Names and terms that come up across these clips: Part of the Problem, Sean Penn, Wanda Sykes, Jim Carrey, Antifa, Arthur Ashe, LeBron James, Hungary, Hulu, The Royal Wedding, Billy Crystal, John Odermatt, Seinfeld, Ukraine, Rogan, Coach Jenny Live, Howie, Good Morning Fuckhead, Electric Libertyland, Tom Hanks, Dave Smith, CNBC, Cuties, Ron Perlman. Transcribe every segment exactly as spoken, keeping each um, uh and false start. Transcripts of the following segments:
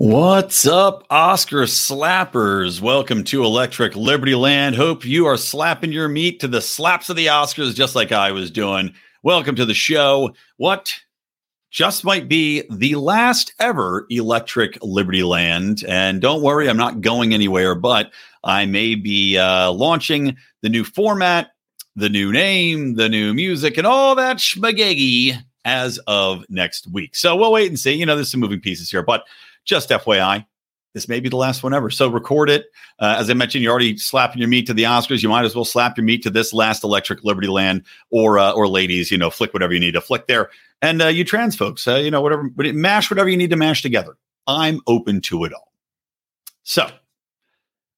What's up, Oscar slappers? Welcome to Electric Liberty Land. Hope you are slapping your meat to the slaps of the Oscars just like I was doing. Welcome to the show. What just might be the last ever Electric Liberty Land. And don't worry, I'm not going anywhere, but I may be uh, launching the new format, the new name, the new music, and all that schmageggy as of next week. So we'll wait and see. You know, there's some moving pieces here, but just F Y I, this may be the last one ever. So record it. Uh, as I mentioned, you're already slapping your meat to the Oscars. You might as well slap your meat to this last Electric Liberty Land, or uh, or ladies, you know, flick whatever you need to flick there. And uh, you trans folks, uh, you know, whatever, but mash whatever you need to mash together. I'm open to it all. So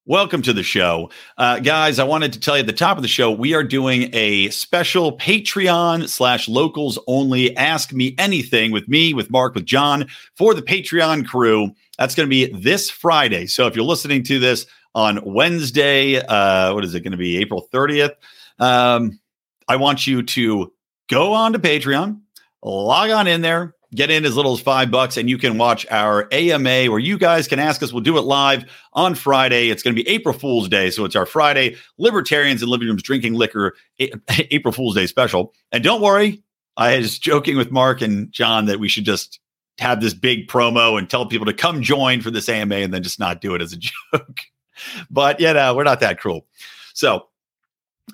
welcome to the show. Uh, guys, I wanted to tell you at the top of the show, we are doing a special Patreon slash locals only Ask Me Anything with me, with Mark, with John for the Patreon crew. That's going to be this Friday. So if you're listening to this on Wednesday, uh, what is it going to be? April thirtieth. Um, I want you to go on to Patreon, log on in there. Get in as little as five bucks and you can watch our A M A where you guys can ask us. We'll do it live on Friday. It's going to be April Fool's Day. So it's our Friday Libertarians in Living Rooms Drinking Liquor a- April Fool's Day special. And don't worry, I was joking with Mark and John that we should just have this big promo and tell people to come join for this A M A and then just not do it as a joke. But, you know, we're not that cruel. So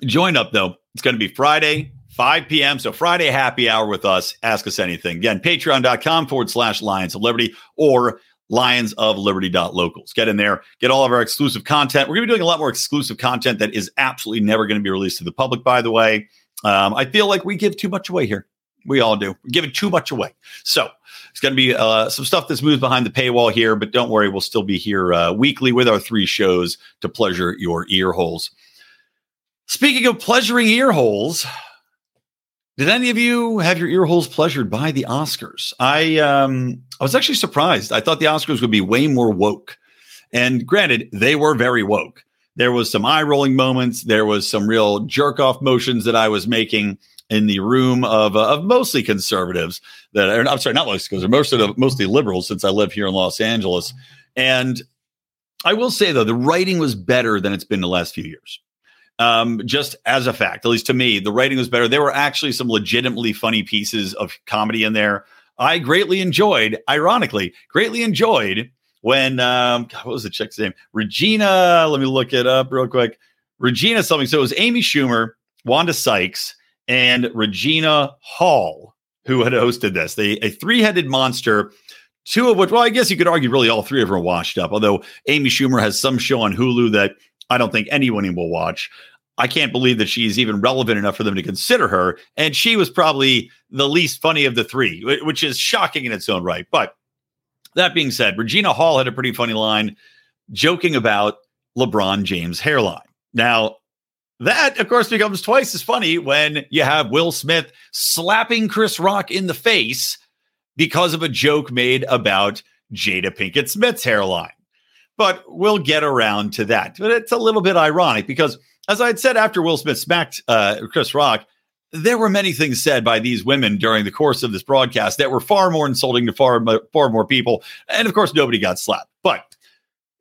join up, though. It's going to be Friday, five p.m. So Friday happy hour with us. Ask us anything. Again, patreon.com forward slash Lions of Liberty or lions of liberty dot locals. Get in there. Get all of our exclusive content. We're going to be doing a lot more exclusive content that is absolutely never going to be released to the public, by the way. Um, I feel like we give too much away here. We all do. We're giving too much away. So it's going to be uh, some stuff that's moved behind the paywall here, but don't worry. We'll still be here uh, weekly with our three shows to pleasure your ear holes. Speaking of pleasuring ear holes, did any of you have your ear holes pleasured by the Oscars? I um, I was actually surprised. I thought the Oscars would be way more woke. And granted, they were very woke. There was some eye-rolling moments. There was some real jerk-off motions that I was making in the room of uh, of mostly conservatives. That are, I'm sorry, not mostly conservatives, mostly, mostly liberals since I live here in Los Angeles. And I will say, though, the writing was better than it's been the last few years. Um, just as a fact, at least to me, the writing was better. There were actually some legitimately funny pieces of comedy in there. I greatly enjoyed, ironically, greatly enjoyed when, um, God, what was the chick's name? Regina. Let me look it up real quick. Regina something. So it was Amy Schumer, Wanda Sykes, and Regina Hall who had hosted this. They, a three-headed monster. Two of which, well, I guess you could argue really all three of them are washed up. Although Amy Schumer has some show on Hulu that I don't think anyone will watch. I can't believe that she's even relevant enough for them to consider her. And she was probably the least funny of the three, which is shocking in its own right. But that being said, Regina Hall had a pretty funny line joking about LeBron James' hairline. Now, that, of course, becomes twice as funny when you have Will Smith slapping Chris Rock in the face because of a joke made about Jada Pinkett Smith's hairline. But we'll get around to that. But it's a little bit ironic because, as I had said after Will Smith smacked uh, Chris Rock, there were many things said by these women during the course of this broadcast that were far more insulting to far, far more people. And, of course, nobody got slapped. But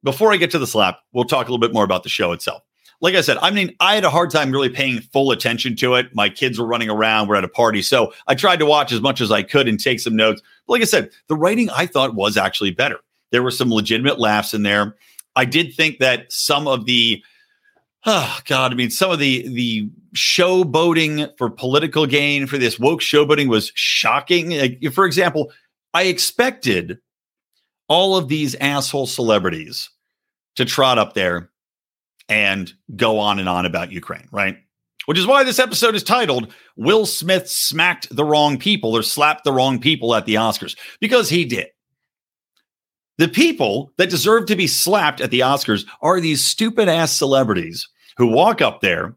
before I get to the slap, we'll talk a little bit more about the show itself. Like I said, I mean, I had a hard time really paying full attention to it. My kids were running around. We're at a party. So I tried to watch as much as I could and take some notes. But like I said, the writing I thought was actually better. There were some legitimate laughs in there. I did think that some of the, oh God, I mean, some of the the showboating for political gain for this woke showboating was shocking. Like, for example, I expected all of these asshole celebrities to trot up there and go on and on about Ukraine, right? Which is why this episode is titled Will Smith Smacked the Wrong People or Slapped the Wrong People at the Oscars, because he did. The people that deserve to be slapped at the Oscars are these stupid ass celebrities who walk up there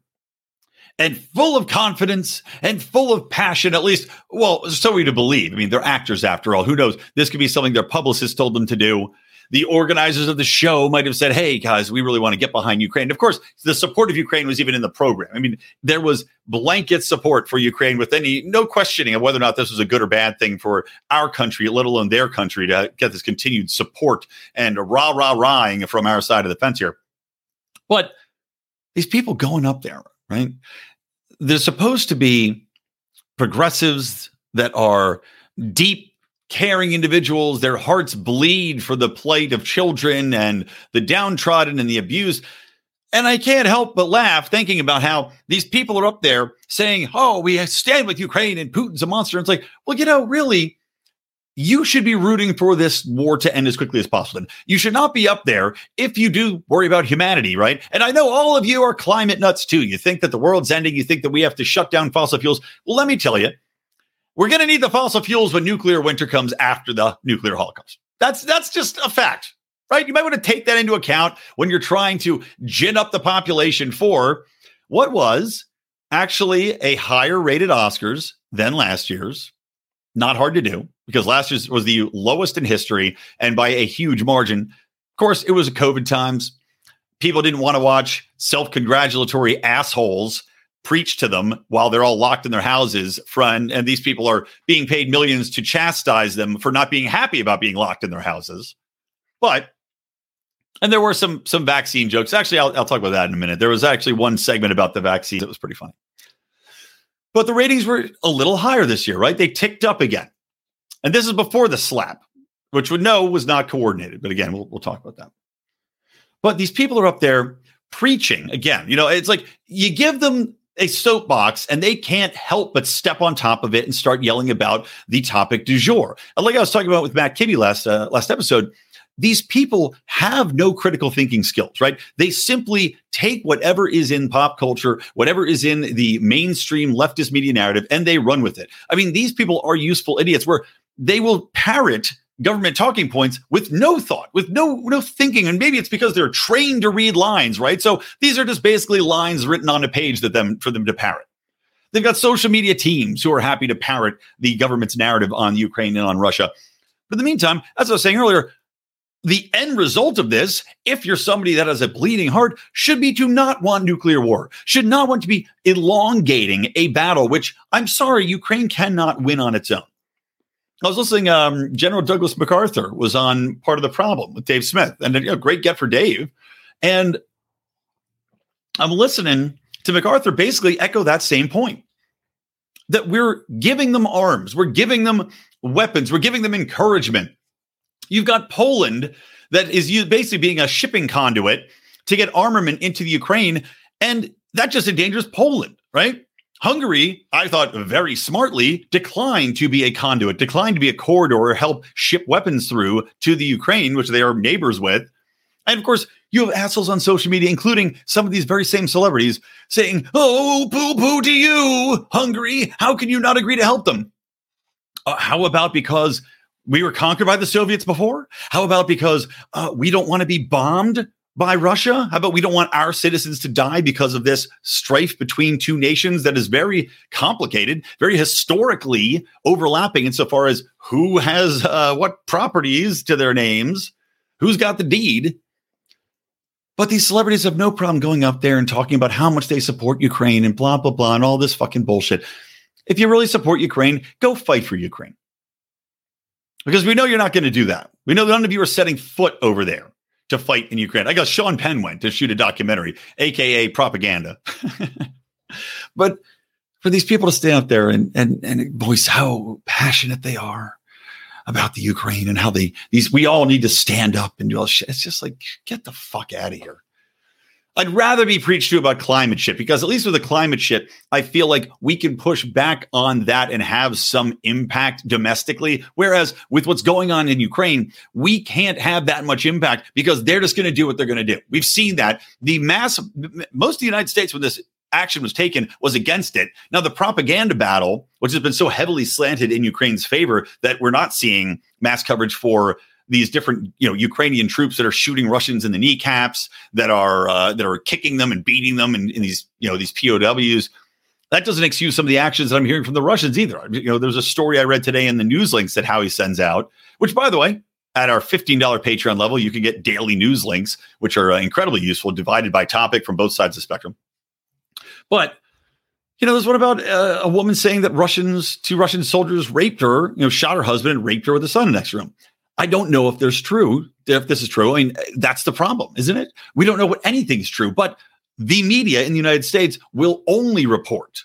and full of confidence and full of passion, at least, well, so we to believe. I mean, they're actors after all. Who knows? This could be something their publicist told them to do. The organizers of the show might have said, hey, guys, we really want to get behind Ukraine. And of course, the support of Ukraine was even in the program. I mean, there was blanket support for Ukraine with any no questioning of whether or not this was a good or bad thing for our country, let alone their country, to get this continued support and rah, rah, rahing from our side of the fence here. But these people going up there, right? They're supposed to be progressives that are deep, caring individuals. Their hearts bleed for the plight of children and the downtrodden and the abused. And I can't help but laugh thinking about how these people are up there saying, oh, we stand with Ukraine and Putin's a monster. And it's like, well, you know, really, you should be rooting for this war to end as quickly as possible. You should not be up there if you do worry about humanity, right? And I know all of you are climate nuts too. You think that the world's ending. You think that we have to shut down fossil fuels. Well, let me tell you, we're going to need the fossil fuels when nuclear winter comes after the nuclear holocaust. That's that's just a fact, right? You might want to take that into account when you're trying to gin up the population for what was actually a higher rated Oscars than last year's. Not hard to do because last year's was the lowest in history and by a huge margin. Of course, it was COVID times. People didn't want to watch self-congratulatory assholes preach to them while they're all locked in their houses, friend. And these people are being paid millions to chastise them for not being happy about being locked in their houses. But, and there were some, some vaccine jokes. Actually, I'll, I'll talk about that in a minute. There was actually one segment about the vaccine that was pretty funny, but the ratings were a little higher this year, right? They ticked up again. And this is before the slap, which we know was not coordinated, but again, we'll, we'll talk about that. But these people are up there preaching again. You know, it's like you give them a soapbox and they can't help but step on top of it and start yelling about the topic du jour. And like I was talking about with Matt Kibbe last uh, last episode, these people have no critical thinking skills, right? They simply take whatever is in pop culture, whatever is in the mainstream leftist media narrative, and they run with it. I mean, these people are useful idiots where they will parrot government talking points with no thought, with no no thinking. And maybe it's because they're trained to read lines, right? So these are just basically lines written on a page that them for them to parrot. They've got social media teams who are happy to parrot the government's narrative on Ukraine and on Russia. But in the meantime, as I was saying earlier, the end result of this, if you're somebody that has a bleeding heart, should be to not want nuclear war, should not want to be elongating a battle, which I'm sorry, Ukraine cannot win on its own. I was listening, um, General Douglas MacArthur was on Part of the Problem with Dave Smith, and a you know, great get for Dave. And I'm listening to MacArthur basically echo that same point, that we're giving them arms, we're giving them weapons, we're giving them encouragement. You've got Poland that is basically being a shipping conduit to get armament into the Ukraine, and that just endangers Poland, right? Hungary, I thought very smartly, declined to be a conduit, declined to be a corridor or help ship weapons through to the Ukraine, which they are neighbors with. And of course, you have assholes on social media, including some of these very same celebrities, saying, oh, poo-poo to you, Hungary. How can you not agree to help them? Uh, how about because we were conquered by the Soviets before? How about because uh, we don't want to be bombed by Russia? How about we don't want our citizens to die because of this strife between two nations that is very complicated, very historically overlapping insofar as who has uh, what properties to their names, who's got the deed. But these celebrities have no problem going up there and talking about how much they support Ukraine and blah, blah, blah, and all this fucking bullshit. If you really support Ukraine, go fight for Ukraine. Because we know you're not going to do that. We know none of you are setting foot over there to fight in Ukraine. I guess Sean Penn went to shoot a documentary, A K A propaganda. But for these people to stay out there and, and, and voice how passionate they are about the Ukraine and how they, these, we all need to stand up and do all this shit. It's just like, get the fuck out of here. I'd rather be preached to about climate shit, because at least with the climate shit, I feel like we can push back on that and have some impact domestically. Whereas with what's going on in Ukraine, we can't have that much impact because they're just going to do what they're going to do. We've seen that. The mass, most of the United States when this action was taken was against it. Now, the propaganda battle, which has been so heavily slanted in Ukraine's favor that we're not seeing mass coverage for these different, you know, Ukrainian troops that are shooting Russians in the kneecaps, that are uh, that are kicking them and beating them, and, and these, you know, these P O Ws. that doesn't excuse some of the actions that I'm hearing from the Russians either. You know, there's a story I read today in the news links that Howie sends out, which, by the way, at our fifteen dollars Patreon level, you can get daily news links, which are uh, incredibly useful, divided by topic from both sides of the spectrum. But, you know, there's one about uh, a woman saying that Russians, two Russian soldiers raped her, you know, shot her husband and raped her with a son in the next room. I don't know if there's true, if this is true. I mean, that's the problem, isn't it? We don't know what anything's true, but the media in the United States will only report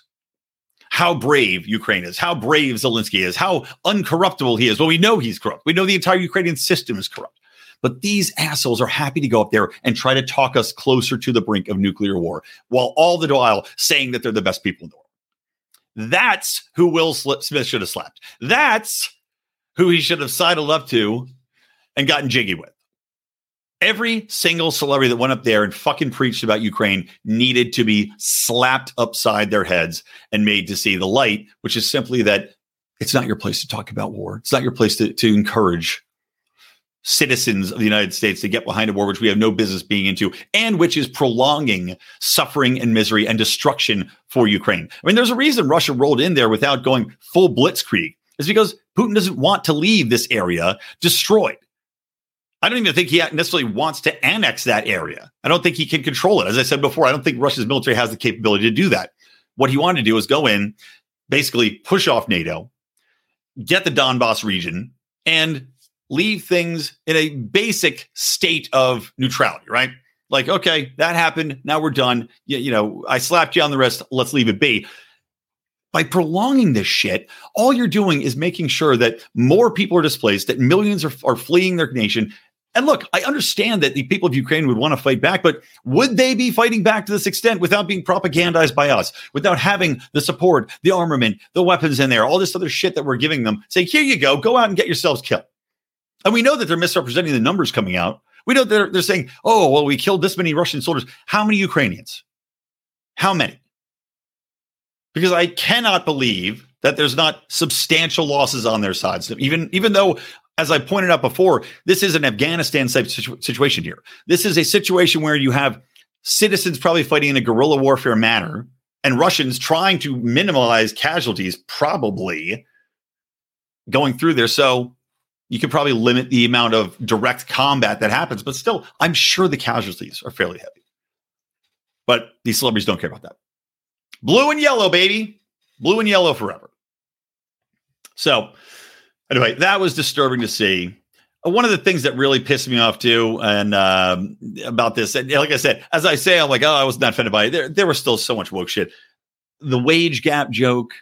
how brave Ukraine is, how brave Zelensky is, how uncorruptible he is. Well, we know he's corrupt. We know the entire Ukrainian system is corrupt. But these assholes are happy to go up there and try to talk us closer to the brink of nuclear war, while all the while saying that they're the best people in the world. That's who Will Smith should have slapped. That's who he should have sidled up to and gotten jiggy with. Every single celebrity that went up there and fucking preached about Ukraine needed to be slapped upside their heads and made to see the light, which is simply that it's not your place to talk about war. It's not your place to, to encourage citizens of the United States to get behind a war which we have no business being into and which is prolonging suffering and misery and destruction for Ukraine. I mean, there's a reason Russia rolled in there without going full blitzkrieg. It's because Putin doesn't want to leave this area destroyed. I don't even think he necessarily wants to annex that area. I don't think he can control it. As I said before, I don't think Russia's military has the capability to do that. What he wanted to do is go in, basically push off NATO, get the Donbass region, and leave things in a basic state of neutrality, right? Like, okay, that happened. Now we're done. You, you know, I slapped you on the wrist. Let's leave it be. By prolonging this shit, all you're doing is making sure that more people are displaced, that millions are, are fleeing their nation. And look, I understand that the people of Ukraine would want to fight back, but would they be fighting back to this extent without being propagandized by us, without having the support, the armament, the weapons in there, all this other shit that we're giving them, saying, here you go, go out and get yourselves killed. And we know that they're misrepresenting the numbers coming out. We know they're they're saying, oh, well, we killed this many Russian soldiers. How many Ukrainians? How many? Because I cannot believe that there's not substantial losses on their sides. Even, even though, as I pointed out before, this is an Afghanistan-type situ- situation here. This is a situation where you have citizens probably fighting in a guerrilla warfare manner and Russians trying to minimize casualties probably going through there. So you could probably limit the amount of direct combat that happens. But still, I'm sure the casualties are fairly heavy. But these celebrities don't care about that. Blue and yellow, baby. Blue and yellow forever. So, anyway, that was disturbing to see. One of the things that really pissed me off, too, and um, about this, and like I said, as I say, I'm like, oh, I was not offended by it. There, there was still so much woke shit. The wage gap joke,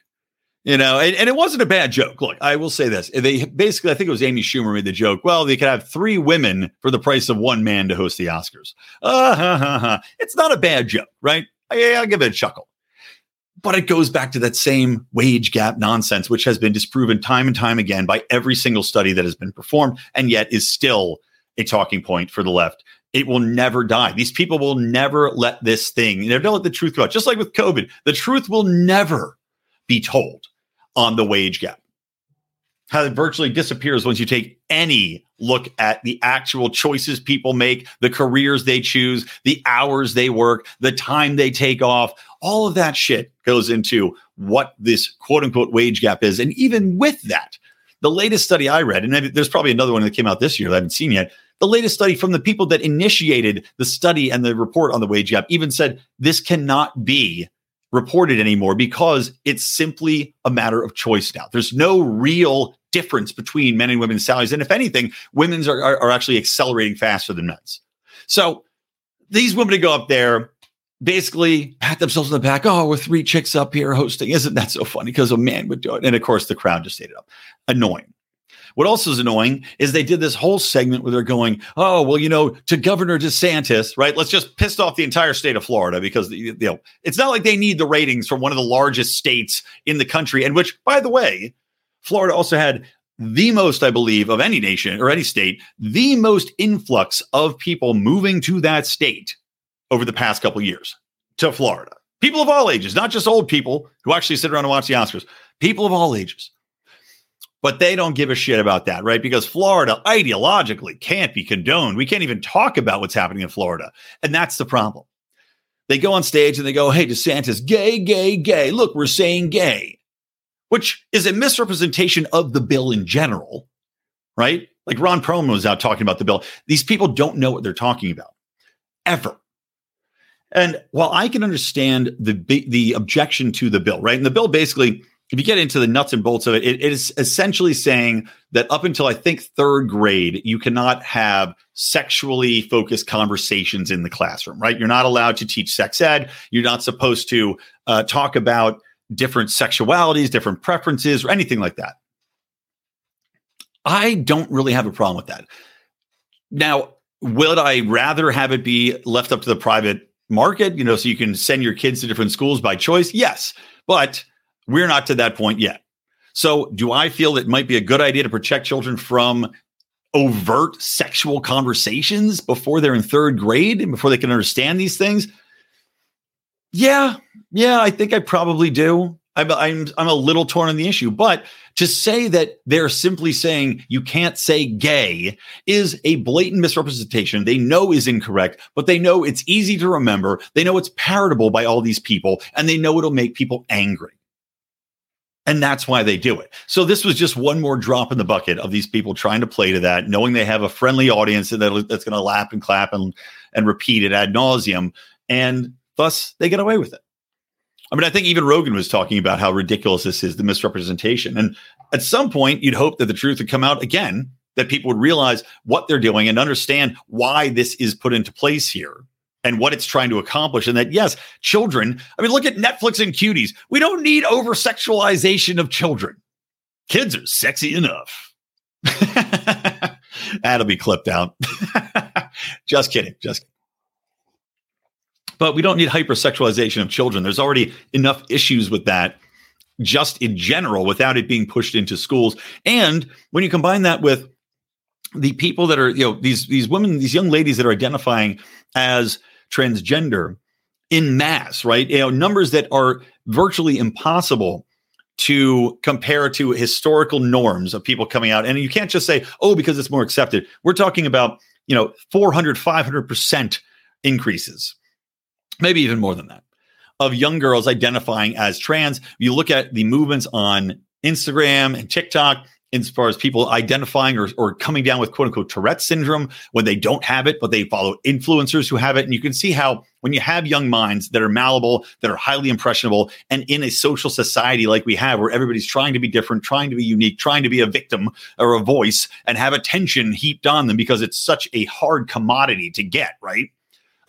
you know, and, and it wasn't a bad joke. Look, I will say this. They basically, I think it was Amy Schumer made the joke, well, they could have three women for the price of one man to host the Oscars. Uh, ha, ha, ha. It's not a bad joke, right? I, I'll give it a chuckle. But it goes back to that same wage gap nonsense, which has been disproven time and time again by every single study that has been performed, and yet is still a talking point for the left. It will never die. These people will never let this thing, they'll let the truth go out. Just like with COVID, the truth will never be told on the wage gap. How it virtually disappears once you take any look at the actual choices people make, the careers they choose, the hours they work, the time they take off. All of that shit goes into what this quote-unquote wage gap is. And even with that, the latest study I read, and there's probably another one that came out this year that I haven't seen yet, the latest study from the people that initiated the study and the report on the wage gap even said this cannot be reported anymore because it's simply a matter of choice now. There's no real difference between men and women's salaries. And if anything, women's are, are, are actually accelerating faster than men's. So these women to go up there, basically pat themselves on the back. Oh, we're three chicks up here hosting. Isn't that so funny? Because a man would do it. And of course, the crowd just ate it up. Annoying. What also is annoying is they did this whole segment where they're going, oh, well, you know, to Governor DeSantis, right? Let's just piss off the entire state of Florida because, you know, it's not like they need the ratings from one of the largest states in the country. And which, by the way, Florida also had the most, I believe, of any nation or any state, the most influx of people moving to that state over the past couple of years to Florida. People of all ages, not just old people who actually sit around and watch the Oscars, people of all ages. But they don't give a shit about that, right? Because Florida ideologically can't be condoned. We can't even talk about what's happening in Florida. And that's the problem. They go on stage and they go, hey, DeSantis, gay, gay, gay. Look, we're saying gay, which is a misrepresentation of the bill in general, right? Like Ron Perlman was out talking about the bill. These people don't know what they're talking about, ever. And while I can understand the the objection to the bill, right? And the bill basically, if you get into the nuts and bolts of it, it, it is essentially saying that up until I think third grade, you cannot have sexually focused conversations in the classroom, right? You're not allowed to teach sex ed. You're not supposed to uh, talk about different sexualities, different preferences, or anything like that. I don't really have a problem with that. Now, would I rather have it be left up to the private market, you know, so you can send your kids to different schools by choice? Yes, but we're not to that point yet. So do I feel it might be a good idea to protect children from overt sexual conversations before they're in third grade and before they can understand these things? Yeah, yeah, I think I probably do. I'm, I'm, I'm a little torn on the issue, but to say that they're simply saying you can't say gay is a blatant misrepresentation. They know is incorrect, but they know it's easy to remember. They know it's palatable by all these people, and they know it'll make people angry. And that's why they do it. So this was just one more drop in the bucket of these people trying to play to that, knowing they have a friendly audience and that that's going to lap and clap and, and repeat it ad nauseum. And thus they get away with it. I mean, I think even Rogan was talking about how ridiculous this is, the misrepresentation. And at some point, you'd hope that the truth would come out again, that people would realize what they're doing and understand why this is put into place here and what it's trying to accomplish. And that, yes, children, I mean, look at Netflix and Cuties. We don't need over-sexualization of children. Kids are sexy enough. That'll be clipped out. Just kidding. Just kidding. But we don't need hypersexualization of children. There's already enough issues with that just in general without it being pushed into schools. And when you combine that with the people that are, you know, these these women, these young ladies that are identifying as transgender in mass, right? You know, numbers that are virtually impossible to compare to historical norms of people coming out. And you can't just say, oh, because it's more accepted. We're talking about, you know, four hundred, five hundred percent increases. Maybe even more than that, of young girls identifying as trans. You look at the movements on Instagram and TikTok as far as people identifying or, or coming down with quote unquote Tourette syndrome when they don't have it, but they follow influencers who have it. And you can see how when you have young minds that are malleable, that are highly impressionable, and in a social society like we have where everybody's trying to be different, trying to be unique, trying to be a victim or a voice and have attention heaped on them because it's such a hard commodity to get, right?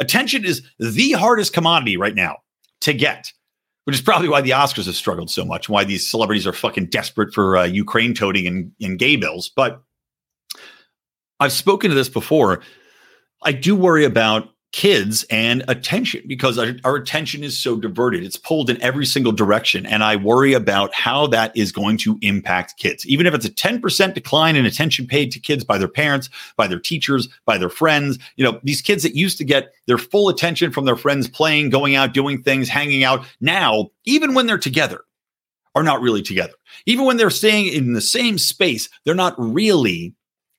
Attention is the hardest commodity right now to get, which is probably why the Oscars have struggled so much, why these celebrities are fucking desperate for uh, Ukraine toting and, and gay bills. But I've spoken to this before. I do worry about kids and attention because our, our attention is so diverted. It's pulled in every single direction. And I worry about how that is going to impact kids. Even if it's a ten percent decline in attention paid to kids by their parents, by their teachers, by their friends, you know, these kids that used to get their full attention from their friends playing, going out, doing things, hanging out. Now, even when they're together, are not really together. Even when they're staying in the same space, they're not really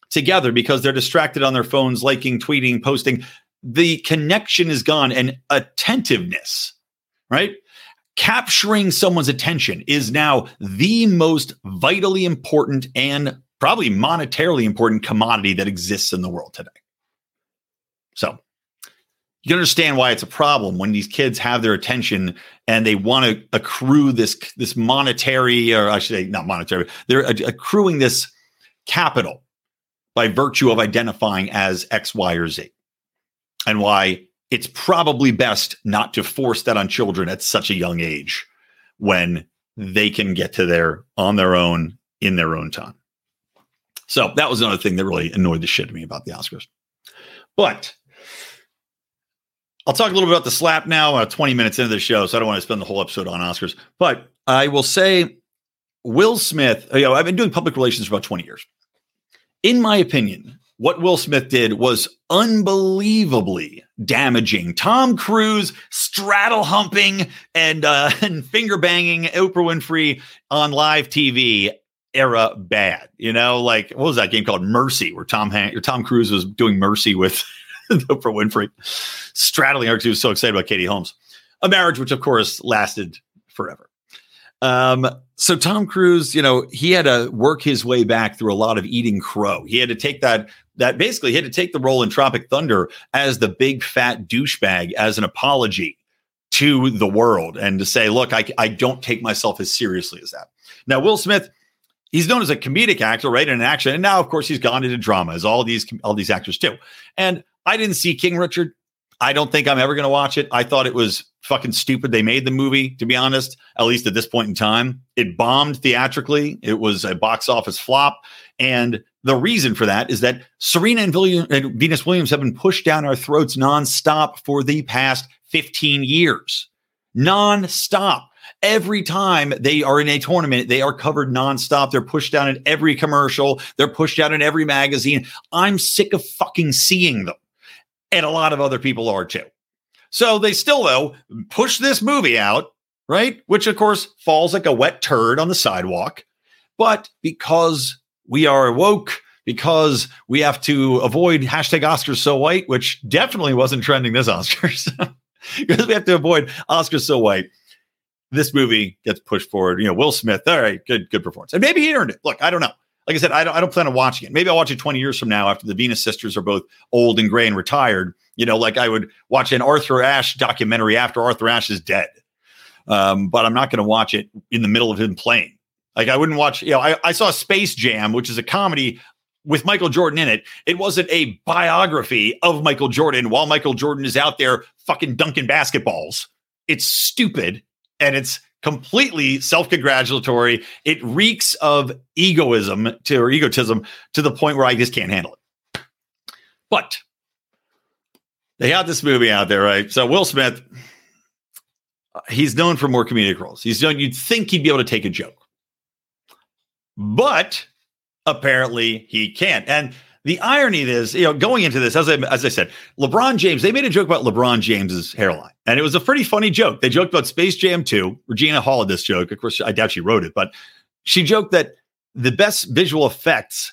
together because they're distracted on their phones, liking, tweeting, posting. The connection is gone and attentiveness, right? Capturing someone's attention is now the most vitally important and probably monetarily important commodity that exists in the world today. So you can understand why it's a problem when these kids have their attention and they want to accrue this, this monetary, or I should say not monetary, they're accruing this capital by virtue of identifying as X, Y, or Z. And why it's probably best not to force that on children at such a young age when they can get to their on their own in their own time. So that was another thing that really annoyed the shit to me about the Oscars. But I'll talk a little bit about the slap now. Uh, twenty minutes into the show, so I don't want to spend the whole episode on Oscars. But I will say Will Smith, you know, I've been doing public relations for about twenty years. In my opinion, what Will Smith did was unbelievably damaging. Tom Cruise straddle humping and, uh, and finger banging Oprah Winfrey on live T V era bad. You know, like what was that game called? Mercy, where Tom Han- or Tom Cruise was doing Mercy with Oprah Winfrey straddling her because she was so excited about Katie Holmes. A marriage which, of course, lasted forever. Um, so Tom Cruise, you know, he had to work his way back through a lot of eating crow. He had to take that, that basically he had to take the role in Tropic Thunder as the big fat douchebag as an apology to the world and to say, look, I, I don't take myself as seriously as that. Now, Will Smith, he's known as a comedic actor, right? In action. And now, of course, he's gone into drama as all these, all these actors do. And I didn't see King Richard. I don't think I'm ever going to watch it. I thought it was fucking stupid. They made the movie, to be honest, at least at this point in time. It bombed theatrically. It was a box office flop. And the reason for that is that Serena and, William, and Venus Williams have been pushed down our throats nonstop for the past fifteen years. Nonstop. Every time they are in a tournament, they are covered nonstop. They're pushed down in every commercial. They're pushed out in every magazine. I'm sick of fucking seeing them. And a lot of other people are too. So they still, though, push this movie out, right? Which, of course, falls like a wet turd on the sidewalk. But because we are woke, because we have to avoid hashtag Oscars so white, which definitely wasn't trending this Oscars, because we have to avoid Oscars so white, this movie gets pushed forward. You know, Will Smith, all right, good, good performance. And maybe he earned it. Look, I don't know. Like I said, I don't, I don't plan on watching it. Maybe I'll watch it twenty years from now after the Venus sisters are both old and gray and retired. You know, like I would watch an Arthur Ashe documentary after Arthur Ashe is dead. Um, but I'm not going to watch it in the middle of him playing. Like I wouldn't watch, you know, I, I saw Space Jam, which is a comedy with Michael Jordan in it. It wasn't a biography of Michael Jordan while Michael Jordan is out there fucking dunking basketballs. It's stupid. And it's completely self-congratulatory. It reeks of egoism to, or egotism to the point where I just can't handle it. But they had this movie out there, right? So Will Smith, he's known for more comedic roles. He's known, you'd think he'd be able to take a joke, but apparently he can't. And the irony of this, you know, going into this, as I, as I said, LeBron James, they made a joke about LeBron James's hairline. And it was a pretty funny joke. They joked about Space Jam two. Regina Hall had this joke. Of course, I doubt she wrote it, but she joked that the best visual effects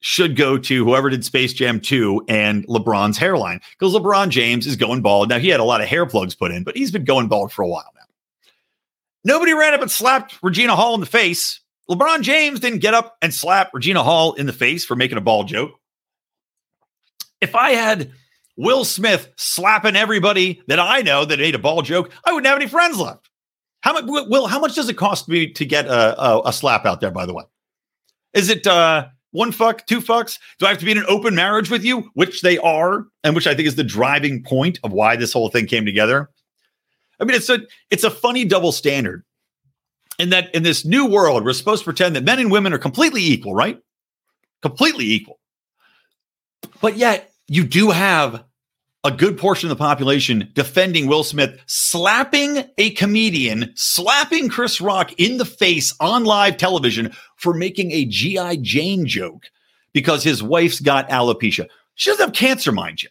should go to whoever did Space Jam two and LeBron's hairline. Because LeBron James is going bald. Now, he had a lot of hair plugs put in, but he's been going bald for a while now. Nobody ran up and slapped Regina Hall in the face. LeBron James didn't get up and slap Regina Hall in the face for making a bald joke. If I had Will Smith slapping everybody that I know that made a ball joke, I wouldn't have any friends left. How much, Will, how much does it cost me to get a, a, a slap out there, by the way? Is it uh, one fuck, two fucks? Do I have to be in an open marriage with you? Which they are, and which I think is the driving point of why this whole thing came together. I mean, it's a, it's a funny double standard. In that in this new world, we're supposed to pretend that men and women are completely equal, right? Completely equal. But yet, you do have a good portion of the population defending Will Smith slapping a comedian, slapping Chris Rock in the face on live television for making a G I. Jane joke because his wife's got alopecia. She doesn't have cancer, mind you.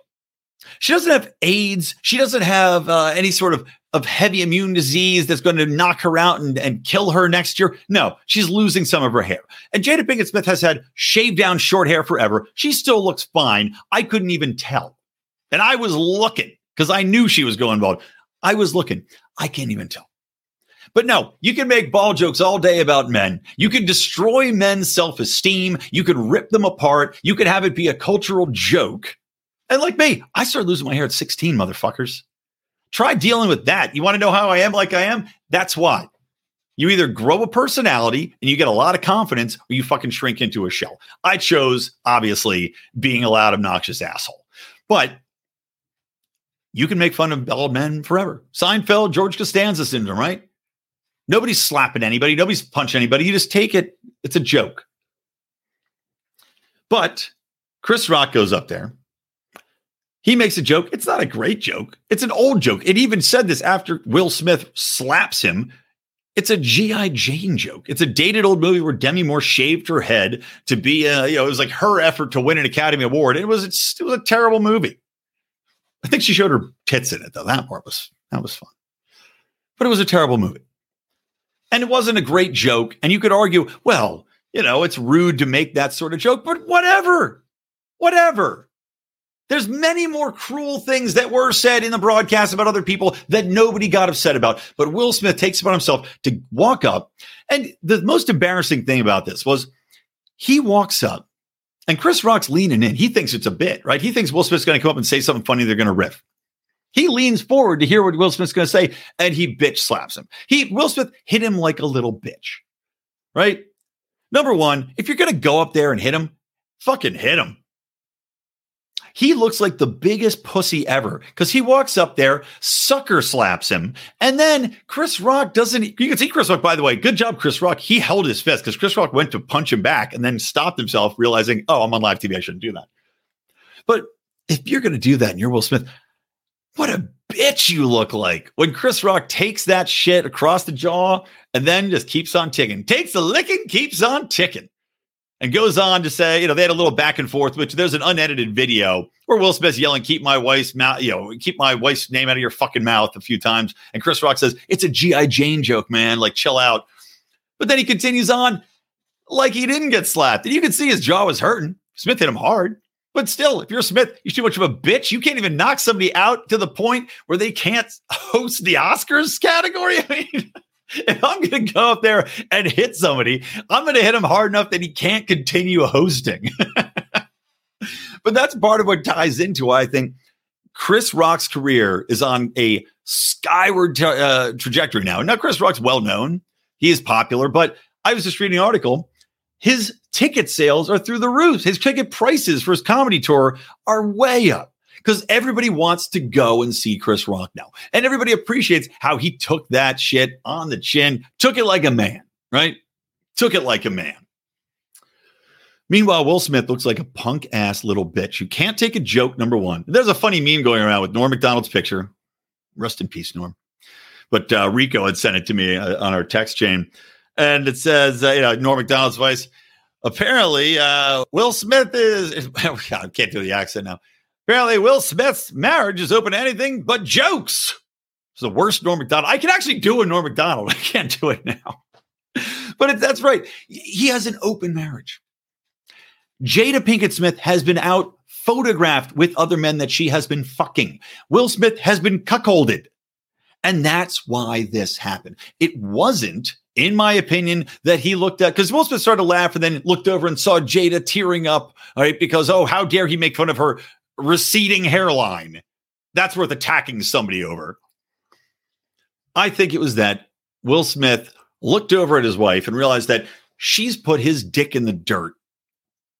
She doesn't have AIDS. She doesn't have uh, any sort of, of heavy immune disease that's going to knock her out and, and kill her next year. No, she's losing some of her hair. And Jada Pinkett Smith has had shaved down short hair forever. She still looks fine. I couldn't even tell. And I was looking because I knew she was going bald. I was looking. I can't even tell. But no, you can make ball jokes all day about men. You can destroy men's self-esteem. You can rip them apart. You can have it be a cultural joke. And like me, I started losing my hair at sixteen, motherfuckers. Try dealing with that. You want to know how I am like I am? That's why. You either grow a personality and you get a lot of confidence or you fucking shrink into a shell. I chose, obviously, being a loud, obnoxious asshole. But you can make fun of bald men forever. Seinfeld, George Costanza syndrome, right? Nobody's slapping anybody. Nobody's punching anybody. You just take it. It's a joke. But Chris Rock goes up there. He makes a joke. It's not a great joke. It's an old joke. It even said this after Will Smith slaps him. It's a G I. Jane joke. It's a dated old movie where Demi Moore shaved her head to be, a, you know, it was like her effort to win an Academy Award. It was, it was a terrible movie. I think she showed her tits in it, though. That part was, that was fun. But it was a terrible movie. And it wasn't a great joke. And you could argue, well, you know, it's rude to make that sort of joke, but whatever, whatever. There's many more cruel things that were said in the broadcast about other people that nobody got upset about. But Will Smith takes it upon himself to walk up. And the most embarrassing thing about this was he walks up and Chris Rock's leaning in. He thinks it's a bit, right? He thinks Will Smith's going to come up and say something funny. They're going to riff. He leans forward to hear what Will Smith's going to say, and he bitch slaps him. He Will Smith hit him like a little bitch, right? Number one, if you're going to go up there and hit him, fucking hit him. He looks like the biggest pussy ever because he walks up there, sucker slaps him. And then Chris Rock doesn't, you can see Chris Rock, by the way, good job, Chris Rock. He held his fist because Chris Rock went to punch him back and then stopped himself realizing, oh, I'm on live T V. I shouldn't do that. But if you're going to do that and you're Will Smith, what a bitch you look like when Chris Rock takes that shit across the jaw and then just keeps on ticking, takes the licking, keeps on ticking. And goes on to say, you know, they had a little back and forth, which there's an unedited video where Will Smith's yelling, keep my wife's mouth, you know, keep my wife's name out of your fucking mouth a few times. And Chris Rock says, it's a G I. Jane joke, man. Like, chill out. But then he continues on like he didn't get slapped. And you can see his jaw was hurting. Smith hit him hard. But still, if you're Smith, you're too much of a bitch. You can't even knock somebody out to the point where they can't host the Oscars category. I mean... If I'm going to go up there and hit somebody, I'm going to hit him hard enough that he can't continue hosting. But that's part of what ties into why I think Chris Rock's career is on a skyward t- uh, trajectory now. Now, Chris Rock's well-known. He is popular. But I was just reading an article. His ticket sales are through the roof. His ticket prices for his comedy tour are way up. Because everybody wants to go and see Chris Rock now. And everybody appreciates how he took that shit on the chin, took it like a man, right? Took it like a man. Meanwhile, Will Smith looks like a punk ass little bitch who can't take a joke, number one. There's a funny meme going around with Norm McDonald's picture. Rest in peace, Norm. But uh, Rico had sent it to me uh, on our text chain. And it says, uh, you know, Norm McDonald's voice. Apparently, uh, Will Smith is, is oh God, I can't do the accent now. Apparently, Will Smith's marriage is open to anything but jokes. It's the worst Norm MacDonald. I can actually do a Norm MacDonald. I can't do it now. But it, that's right. He has an open marriage. Jada Pinkett Smith has been out photographed with other men that she has been fucking. Will Smith has been cuckolded. And that's why this happened. It wasn't, in my opinion, that he looked at, because Will Smith started to laugh and then looked over and saw Jada tearing up, all right, because, oh, how dare he make fun of her receding hairline. That's worth attacking somebody over. I think it was that Will Smith looked over at his wife and realized that she's put his dick in the dirt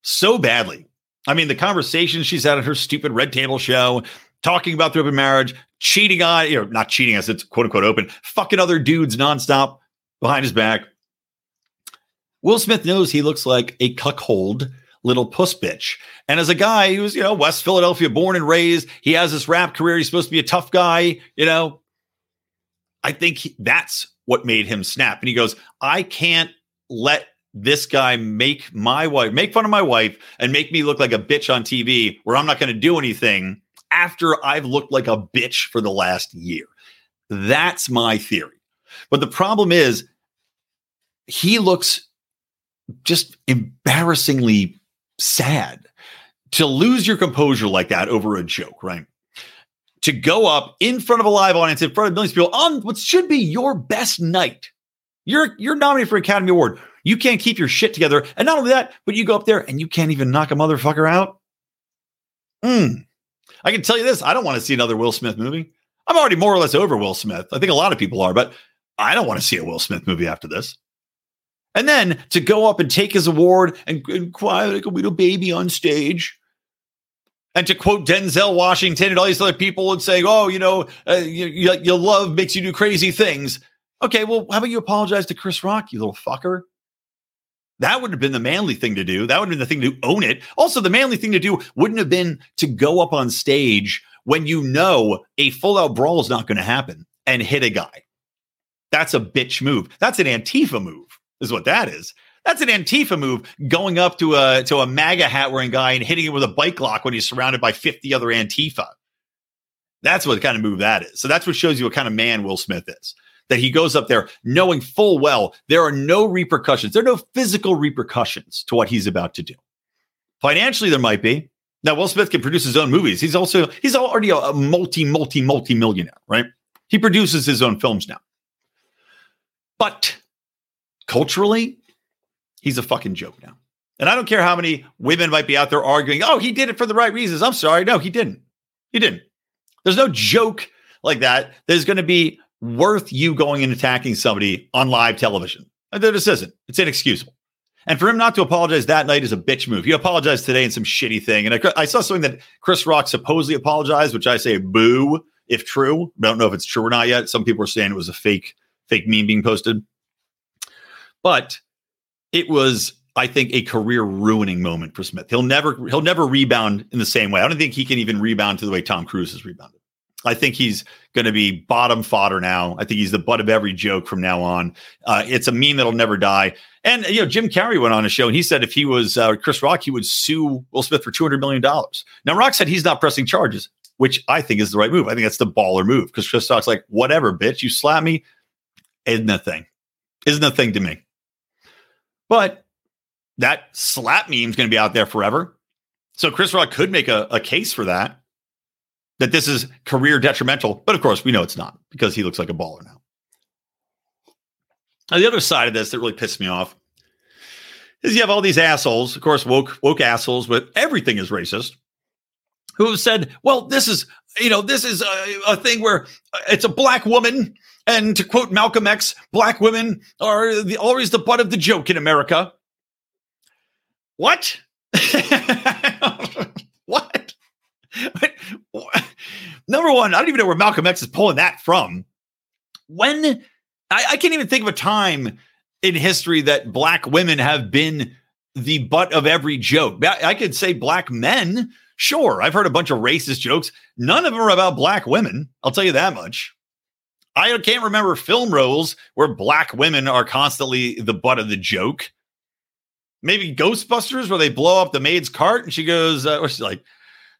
so badly. I mean, the conversation she's had at her stupid red table show, talking about the open marriage, cheating on, you know, not cheating as it's quote unquote open, fucking other dudes nonstop behind his back. Will Smith knows he looks like a cuckold little puss bitch. And as a guy who's, you know, West Philadelphia, born and raised, he has this rap career. He's supposed to be a tough guy. You know, I think he, that's what made him snap. And he goes, I can't let this guy make my wife, make fun of my wife and make me look like a bitch on T V where I'm not going to do anything after I've looked like a bitch for the last year. That's my theory. But the problem is he looks just embarrassingly sad to lose your composure like that over a joke, right? To go up in front of a live audience, in front of millions of people on what should be your best night. You're you're nominated for an Academy Award. You can't keep your shit together. And not only that, but you go up there and you can't even knock a motherfucker out. Mm. I can tell you this. I don't want to see another Will Smith movie. I'm already more or less over Will Smith. I think a lot of people are, but I don't want to see a Will Smith movie after this. And then to go up and take his award and, and cry like a little baby on stage and to quote Denzel Washington and all these other people and say, oh, you know, uh, you, you, your love makes you do crazy things. Okay, well, how about you apologize to Chris Rock, you little fucker? That would have been the manly thing to do. That would have been the thing to own it. Also, the manly thing to do wouldn't have been to go up on stage when you know a full-out brawl is not going to happen and hit a guy. That's a bitch move. That's an Antifa move. Is what that is. That's an Antifa move, going up to a to a MAGA hat wearing guy and hitting him with a bike lock when he's surrounded by fifty other Antifa. That's what kind of move that is. So that's what shows you what kind of man Will Smith is. That he goes up there knowing full well there are no repercussions. There are no physical repercussions to what he's about to do. Financially, there might be. Now, Will Smith can produce his own movies. He's also, he's already a multi, multi, multi millionaire, right? He produces his own films now. But culturally, he's a fucking joke now. And I don't care how many women might be out there arguing, oh, he did it for the right reasons. I'm sorry. No, he didn't. He didn't. There's no joke like that that is going to be worth you going and attacking somebody on live television. There just isn't. It's inexcusable. And for him not to apologize that night is a bitch move. He apologized today in some shitty thing. And I, I saw something that Chris Rock supposedly apologized, which I say boo if true. I don't know if it's true or not yet. Some people are saying it was a fake, fake meme being posted. But it was, I think, a career-ruining moment for Smith. He'll never he'll never rebound in the same way. I don't think he can even rebound to the way Tom Cruise has rebounded. I think he's going to be bottom fodder now. I think he's the butt of every joke from now on. Uh, it's a meme that'll never die. And, you know, Jim Carrey went on a show and he said if he was uh, Chris Rock, he would sue Will Smith for two hundred million dollars. Now, Rock said he's not pressing charges, which I think is the right move. I think that's the baller move because Chris Rock's like, whatever, bitch, you slap me. Isn't a thing. Isn't a thing to me. But that slap meme is going to be out there forever. So Chris Rock could make a, a case for that, that this is career detrimental. But of course, we know it's not because he looks like a baller now. Now, the other side of this that really pissed me off is you have all these assholes, of course, woke woke assholes with everything is racist, who have said, well, this is, you know, this is a, a thing where it's a black woman. And to quote Malcolm X, black women are the, always the butt of the joke in America. What? What? What? Number one, I don't even know where Malcolm X is pulling that from. When I, I can't even think of a time in history that black women have been the butt of every joke. I, I could say black men. Sure. I've heard a bunch of racist jokes. None of them are about black women. I'll tell you that much. I can't remember film roles where black women are constantly the butt of the joke. Maybe Ghostbusters, where they blow up the maid's cart and she goes, uh, or she's like,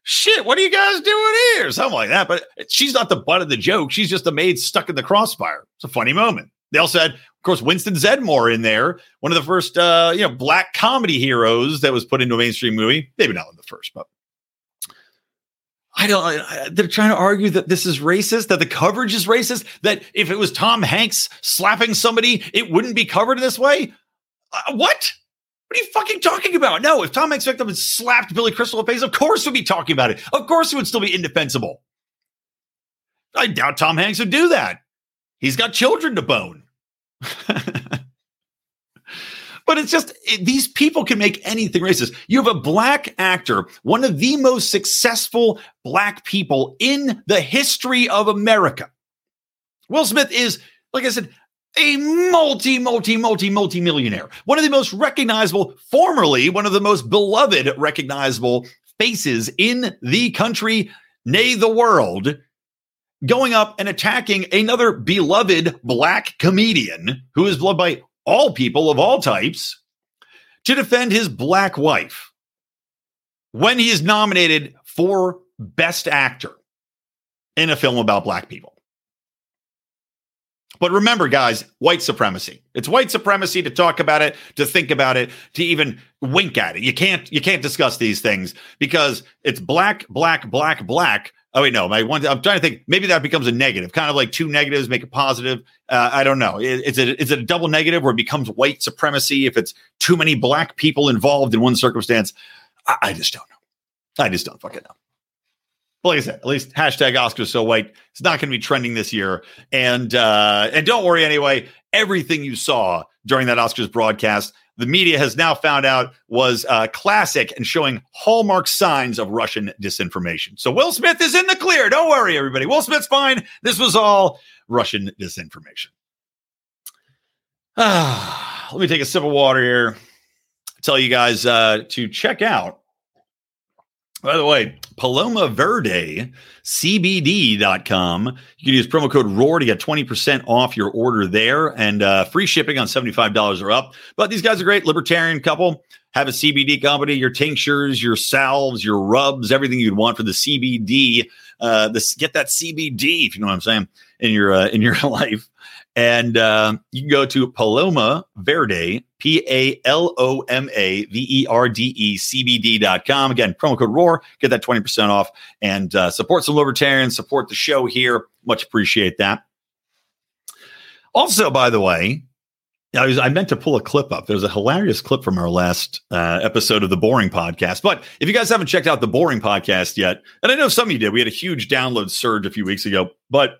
shit, what are you guys doing here? Something like that. But she's not the butt of the joke. She's just the maid stuck in the crossfire. It's a funny moment. They also had, of course, Winston Zeddemore in there. One of the first, uh, you know, black comedy heroes that was put into a mainstream movie. Maybe not one of the first, but. I don't, I, they're trying to argue that this is racist, that the coverage is racist, that if it was Tom Hanks slapping somebody, it wouldn't be covered this way. Uh, what? What are you fucking talking about? No, if Tom Hanks picked up and slapped Billy Crystal in the face, of course we'd be talking about it. Of course it would still be indefensible. I doubt Tom Hanks would do that. He's got children to bone. But it's just, it, these people can make anything racist. You have a black actor, one of the most successful black people in the history of America. Will Smith is, like I said, a multi, multi, multi, multi millionaire. One of the most recognizable, formerly one of the most beloved recognizable faces in the country, nay, the world, going up and attacking another beloved black comedian who is beloved by all people of all types, to defend his black wife when he is nominated for best actor in a film about black people. But remember, guys, white supremacy. It's white supremacy to talk about it, to think about it, to even wink at it. You can't, you can't discuss these things because it's black, black, black, black. Oh, wait, no, my one, I'm trying to think, maybe that becomes a negative, kind of like two negatives make a positive. Uh, I don't know. Is, is, it, is it a double negative where it becomes white supremacy if it's too many black people involved in one circumstance? I, I just don't know. I just don't fucking know. But like I said, at least hashtag Oscars so white. It's not going to be trending this year. And uh, and don't worry anyway, everything you saw during that Oscars broadcast, the media has now found out was uh, classic and showing hallmark signs of Russian disinformation. So Will Smith is in the clear. Don't worry, everybody. Will Smith's fine. This was all Russian disinformation. Ah, let me take a sip of water here. Tell you guys uh, to check out, by the way, Paloma Verde, C B D dot com. You can use promo code ROAR to get twenty percent off your order there and uh, free shipping on seventy-five dollars or up. But these guys are great. Libertarian couple. Have a C B D company, your tinctures, your salves, your rubs, everything you'd want for the C B D uh, this, get that C B D, if you know what I'm saying, in your, uh, in your life. And uh, you can go to Paloma Verde, P A L O M A V E R D E, C B D dot com. Again, promo code ROAR, get that twenty percent off, and uh, support some libertarians, support the show here. Much appreciate that. Also, by the way, I, was, I meant to pull a clip up. There's a hilarious clip from our last uh, episode of The Boring Podcast. But if you guys haven't checked out The Boring Podcast yet, and I know some of you did, we had a huge download surge a few weeks ago, but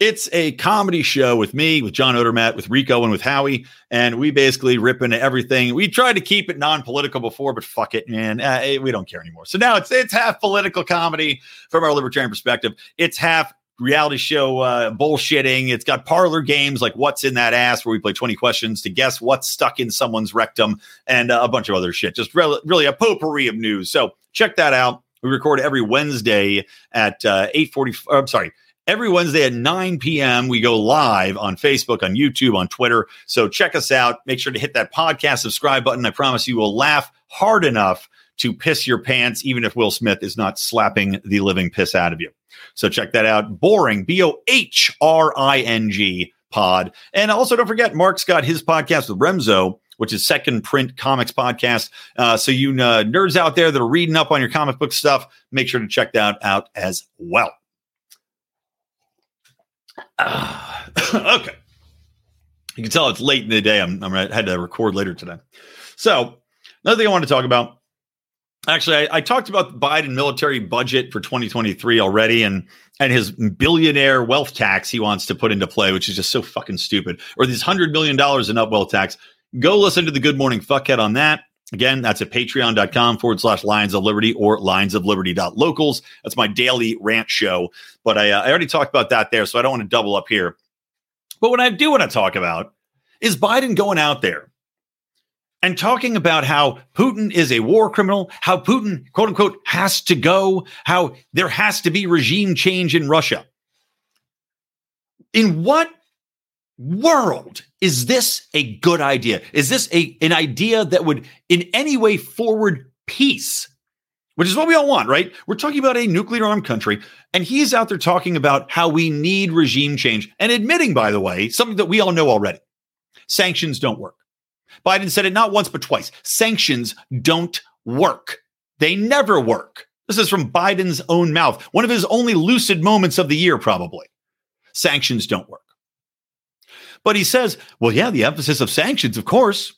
it's a comedy show with me, with John Odermatt, with Rico, and with Howie. And we basically rip into everything. We tried to keep it non-political before, but fuck it, man. Uh, we don't care anymore. So now it's it's half political comedy from our libertarian perspective. It's half reality show uh, bullshitting. It's got parlor games like What's in That Ass, where we play twenty questions to guess what's stuck in someone's rectum, and uh, a bunch of other shit. Just re- really a potpourri of news. So check that out. We record every Wednesday at uh, eight forty. I'm sorry. Every Wednesday at nine p.m., we go live on Facebook, on YouTube, on Twitter. So check us out. Make sure to hit that podcast subscribe button. I promise you will laugh hard enough to piss your pants, even if Will Smith is not slapping the living piss out of you. So check that out. Boring, B O H R I N G pod. And also don't forget, Mark's got his podcast with Remzo, which is Second Print Comics Podcast. Uh, so you uh, nerds out there that are reading up on your comic book stuff, make sure to check that out as well. Uh, okay. You can tell it's late in the day. I'm, I'm I had to record later today. So another thing I want to talk about. Actually, I, I talked about the Biden military budget for twenty twenty-three already, and and his billionaire wealth tax he wants to put into play, which is just so fucking stupid. Or these one hundred million dollars in up wealth tax. Go listen to the Good Morning Fuckhead on that. Again, that's at patreon.com forward slash Lions of Liberty or lions of liberty dot locals. That's my daily rant show. But I, uh, I already talked about that there, so I don't want to double up here. But what I do want to talk about is Biden going out there and talking about how Putin is a war criminal, how Putin, quote unquote, has to go, how there has to be regime change in Russia. In what world is this a good idea? Is this a an idea that would in any way forward peace, which is what we all want, right? We're talking about a nuclear armed country, and he's out there talking about how we need regime change and admitting, by the way, something that we all know already. Sanctions don't work. Biden said it not once, but twice. Sanctions don't work. They never work. This is from Biden's own mouth. One of his only lucid moments of the year, probably. Sanctions don't work. But he says, well, yeah, the emphasis of sanctions, of course,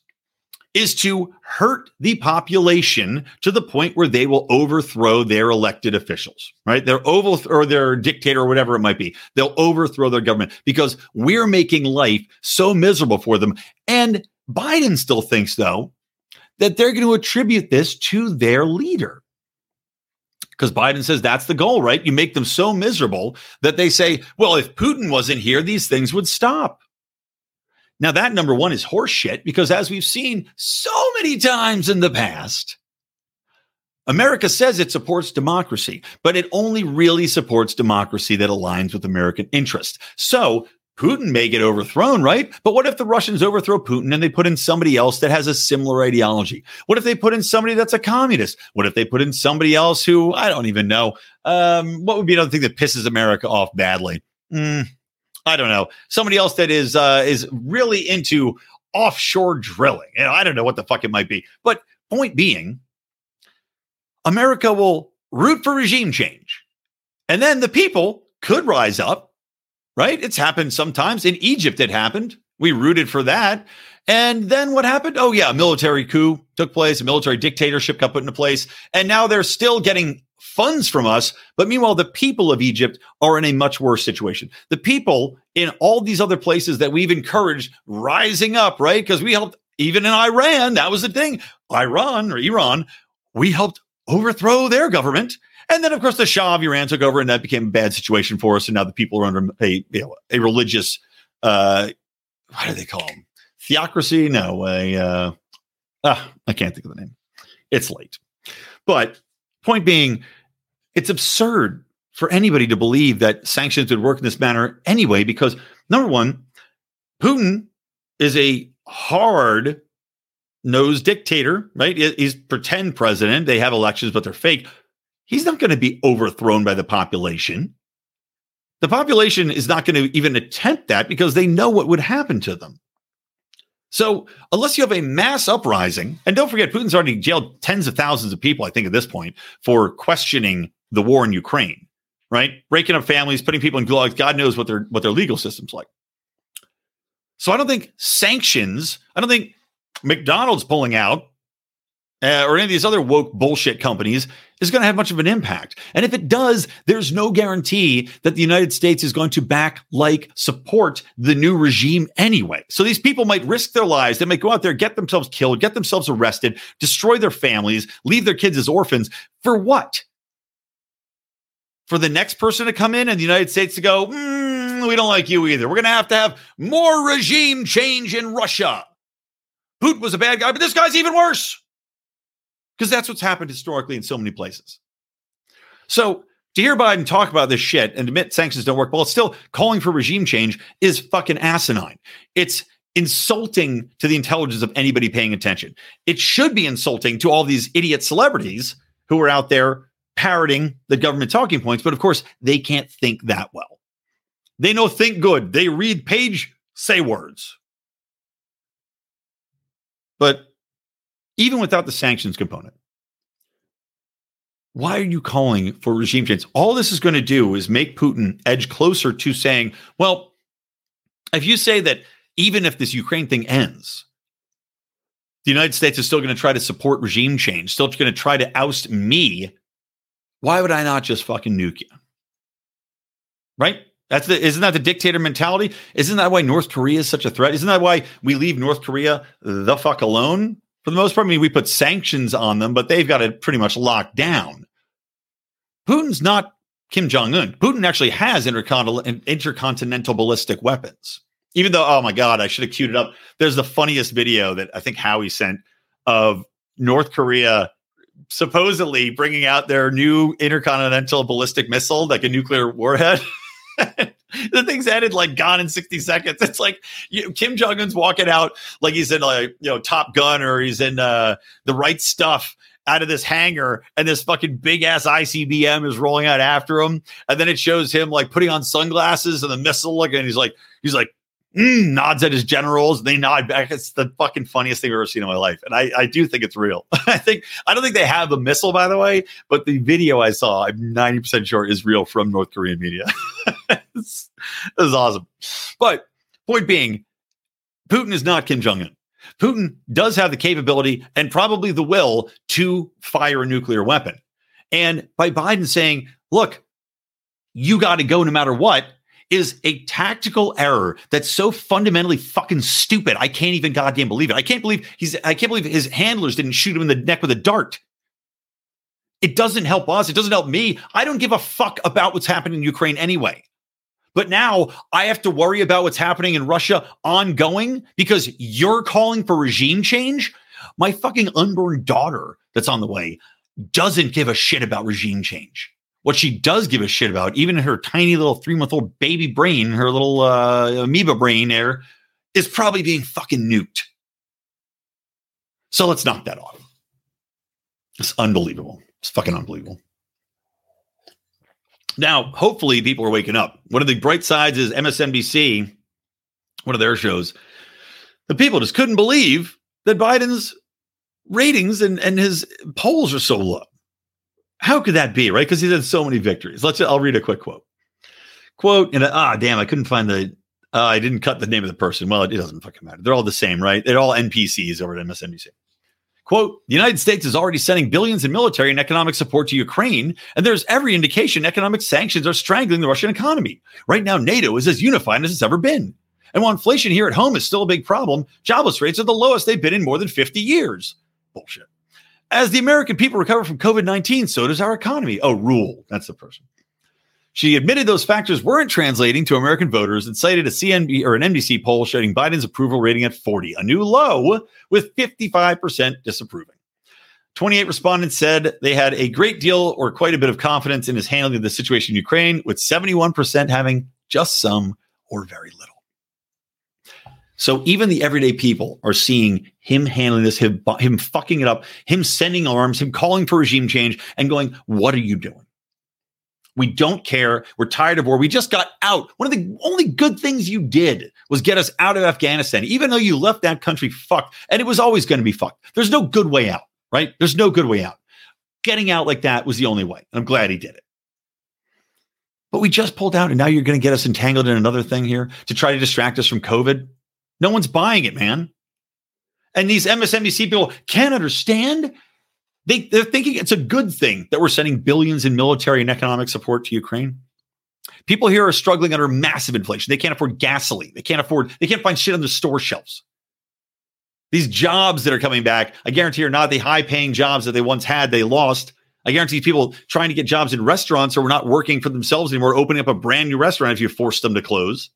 is to hurt the population to the point where they will overthrow their elected officials, right? Their overth- or their dictator or whatever it might be. They'll overthrow their government because we're making life so miserable for them. And Biden still thinks, though, that they're going to attribute this to their leader. Because Biden says that's the goal, right? You make them so miserable that they say, well, if Putin wasn't here, these things would stop. Now, that, number one, is horseshit, because as we've seen so many times in the past, America says it supports democracy, but it only really supports democracy that aligns with American interests. So Putin may get overthrown, right? But what if the Russians overthrow Putin and they put in somebody else that has a similar ideology? What if they put in somebody that's a communist? What if they put in somebody else who, I don't even know, um, what would be another thing that pisses America off badly? Mm, I don't know. Somebody else that is uh, is really into offshore drilling. You know, I don't know what the fuck it might be. But point being, America will root for regime change. And then the people could rise up. Right? It's happened sometimes. In Egypt, it happened. We rooted for that. And then what happened? Oh, yeah, a military coup took place. A military dictatorship got put into place. And now they're still getting funds from us. But meanwhile, the people of Egypt are in a much worse situation. The people in all these other places that we've encouraged rising up, right? Because we helped, even in Iran, that was the thing. Iran or Iran, we helped overthrow their government. And then, of course, the Shah of Iran took over, and that became a bad situation for us. And now the people are under a, you know, a religious, uh, what do they call them? Theocracy? No, a, uh, ah, I can't think of the name. It's late. But point being, it's absurd for anybody to believe that sanctions would work in this manner anyway, because, number one, Putin is a hard-nosed dictator, right? He's pretend president. They have elections, but they're fake. He's not going to be overthrown by the population. The population is not going to even attempt that because they know what would happen to them. So unless you have a mass uprising, and don't forget, Putin's already jailed tens of thousands of people, I think at this point, for questioning the war in Ukraine, right? Breaking up families, putting people in gulags. God knows what their what their legal system's like. So I don't think sanctions, I don't think McDonald's pulling out uh, or any of these other woke bullshit companies is going to have much of an impact. And if it does, there's no guarantee that the United States is going to back, like, support the new regime anyway. So these people might risk their lives. They might go out there, get themselves killed, get themselves arrested, destroy their families, leave their kids as orphans. For what? For the next person to come in and the United States to go, mm, we don't like you either. We're going to have to have more regime change in Russia. Putin was a bad guy, but this guy's even worse. Because that's what's happened historically in so many places. So to hear Biden talk about this shit and admit sanctions don't work, well, it's still calling for regime change is fucking asinine. It's insulting to the intelligence of anybody paying attention. It should be insulting to all these idiot celebrities who are out there parroting the government talking points, but of course they can't think that well. They know think good. They read page, say words. But even without the sanctions component, why are you calling for regime change? All this is going to do is make Putin edge closer to saying, well, if you say that even if this Ukraine thing ends, the United States is still going to try to support regime change, still going to try to oust me, why would I not just fucking nuke you? Right? That's the, isn't that the dictator mentality? Isn't that why North Korea is such a threat? Isn't that why we leave North Korea the fuck alone? For the most part, I mean, we put sanctions on them, but they've got it pretty much locked down. Putin's not Kim Jong-un. Putin actually has intercont- intercontinental ballistic weapons. Even though, oh my God, I should have queued it up. There's the funniest video that I think Howie sent of North Korea supposedly bringing out their new intercontinental ballistic missile, like a nuclear warhead. The thing's added like gone in sixty seconds. It's like you, Kim Jong-un's walking out like he's in like, you know, Top Gun, or he's in uh, The Right Stuff out of this hangar, and this fucking big ass I C B M is rolling out after him. And then it shows him like putting on sunglasses and the missile like, and he's like, he's like, mm, nods at his generals. They nod back. It's the fucking funniest thing I've ever seen in my life. And I, I do think it's real. I think, I don't think they have a missile, by the way, but the video I saw, I'm ninety percent sure is real from North Korean media. This is awesome. But point being, Putin is not Kim Jong-un. Putin does have the capability and probably the will to fire a nuclear weapon. And by Biden saying, look, you got to go no matter what, is a tactical error that's so fundamentally fucking stupid. I can't even goddamn believe it. I can't believe he's. I can't believe his handlers didn't shoot him in the neck with a dart. It doesn't help us. It doesn't help me. I don't give a fuck about what's happening in Ukraine anyway. But now I have to worry about what's happening in Russia ongoing because you're calling for regime change. My fucking unborn daughter that's on the way doesn't give a shit about regime change. What she does give a shit about, even in her tiny little three-month-old baby brain, her little uh, amoeba brain there, is probably being fucking nuked. So let's knock that off. It's unbelievable. It's fucking unbelievable. Now, hopefully people are waking up. One of the bright sides is M S N B C, one of their shows. The people just couldn't believe that Biden's ratings and, and his polls are so low. How could that be, right? Because he's had so many victories. Let's. I'll read a quick quote. Quote, and ah, damn, I couldn't find the, uh, I didn't cut the name of the person. Well, it, it doesn't fucking matter. They're all the same, right? They're all N P Cs over at M S N B C. Quote, the United States is already sending billions in military and economic support to Ukraine, and there's every indication economic sanctions are strangling the Russian economy. Right now, NATO is as unified as it's ever been. And while inflation here at home is still a big problem, jobless rates are the lowest they've been in more than fifty years. Bullshit. As the American people recover from COVID nineteen, so does our economy. Oh, rule. That's the person. She admitted those factors weren't translating to American voters and cited a C N B C or an N B C poll showing Biden's approval rating at forty, a new low with fifty-five percent disapproving. twenty-eight respondents said they had a great deal or quite a bit of confidence in his handling of the situation in Ukraine, with seventy-one percent having just some or very little. So even the everyday people are seeing him handling this, him, him fucking it up, him sending arms, him calling for regime change and going, what are you doing? We don't care. We're tired of war. We just got out. One of the only good things you did was get us out of Afghanistan, even though you left that country fucked. And it was always going to be fucked. There's no good way out, right? There's no good way out. Getting out like that was the only way. I'm glad he did it. But we just pulled out, and now you're going to get us entangled in another thing here to try to distract us from COVID. No one's buying it, man. And these M S N B C people can't understand. They, they're thinking it's a good thing that we're sending billions in military and economic support to Ukraine. People here are struggling under massive inflation. They can't afford gasoline. They can't afford, they can't find shit on their store shelves. These jobs that are coming back, I guarantee are not the high-paying jobs that they once had, they lost. I guarantee people trying to get jobs in restaurants or not working for themselves anymore, opening up a brand new restaurant if you force them to close.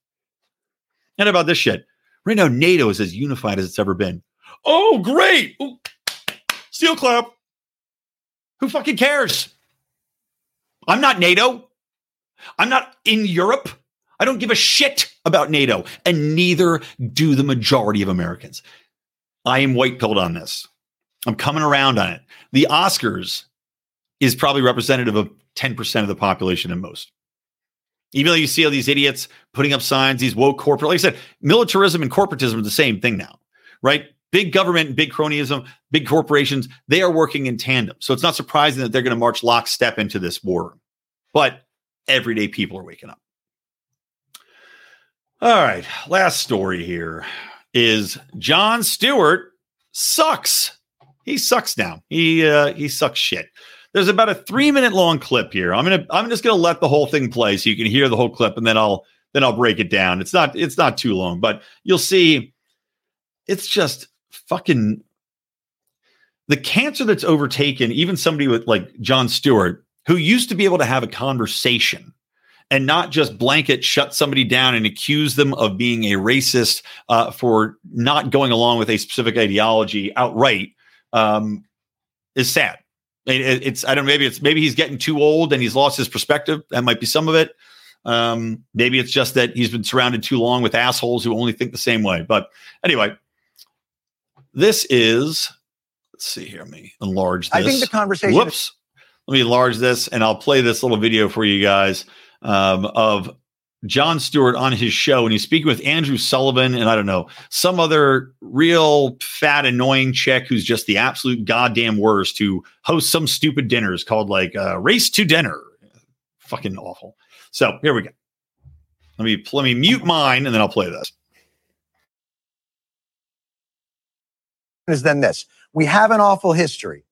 And about this shit. Right now, NATO is as unified as it's ever been. Oh, great. Ooh. Steel clap. Who fucking cares? I'm not NATO. I'm not in Europe. I don't give a shit about NATO, and neither do the majority of Americans. I am white-pilled on this. I'm coming around on it. The Oscars is probably representative of ten percent of the population at most. Even though you see all these idiots putting up signs, these woke corporate, like I said, militarism and corporatism are the same thing now, right? Big government and big cronyism, big corporations, they are working in tandem. So it's not surprising that they're going to march lockstep into this war. But everyday people are waking up. All right, last story here is Jon Stewart sucks. He sucks now. He uh, he sucks shit. There's about a three minute long clip here. I'm gonna I'm just gonna let the whole thing play so you can hear the whole clip, and then I'll then I'll break it down. It's not it's not too long, but you'll see. It's just fucking the cancer that's overtaken even somebody with like Jon Stewart, who used to be able to have a conversation and not just blanket shut somebody down and accuse them of being a racist uh, for not going along with a specific ideology outright, um, is sad. It, it's I don't know, maybe it's maybe he's getting too old and he's lost his perspective. That might be some of it. Um, maybe it's just that he's been surrounded too long with assholes who only think the same way. But anyway, this is let's see here. Let me enlarge this. I think the conversation. Whoops. Is- let me enlarge this, and I'll play this little video for you guys um, of Jon Stewart on his show, and he's speaking with Andrew Sullivan and I don't know, some other real fat, annoying chick who's just the absolute goddamn worst, who hosts some stupid dinners called like uh, Race to Dinner. Fucking awful. So here we go. Let me let me mute mine, and then I'll play this. Is then this? We have an awful history.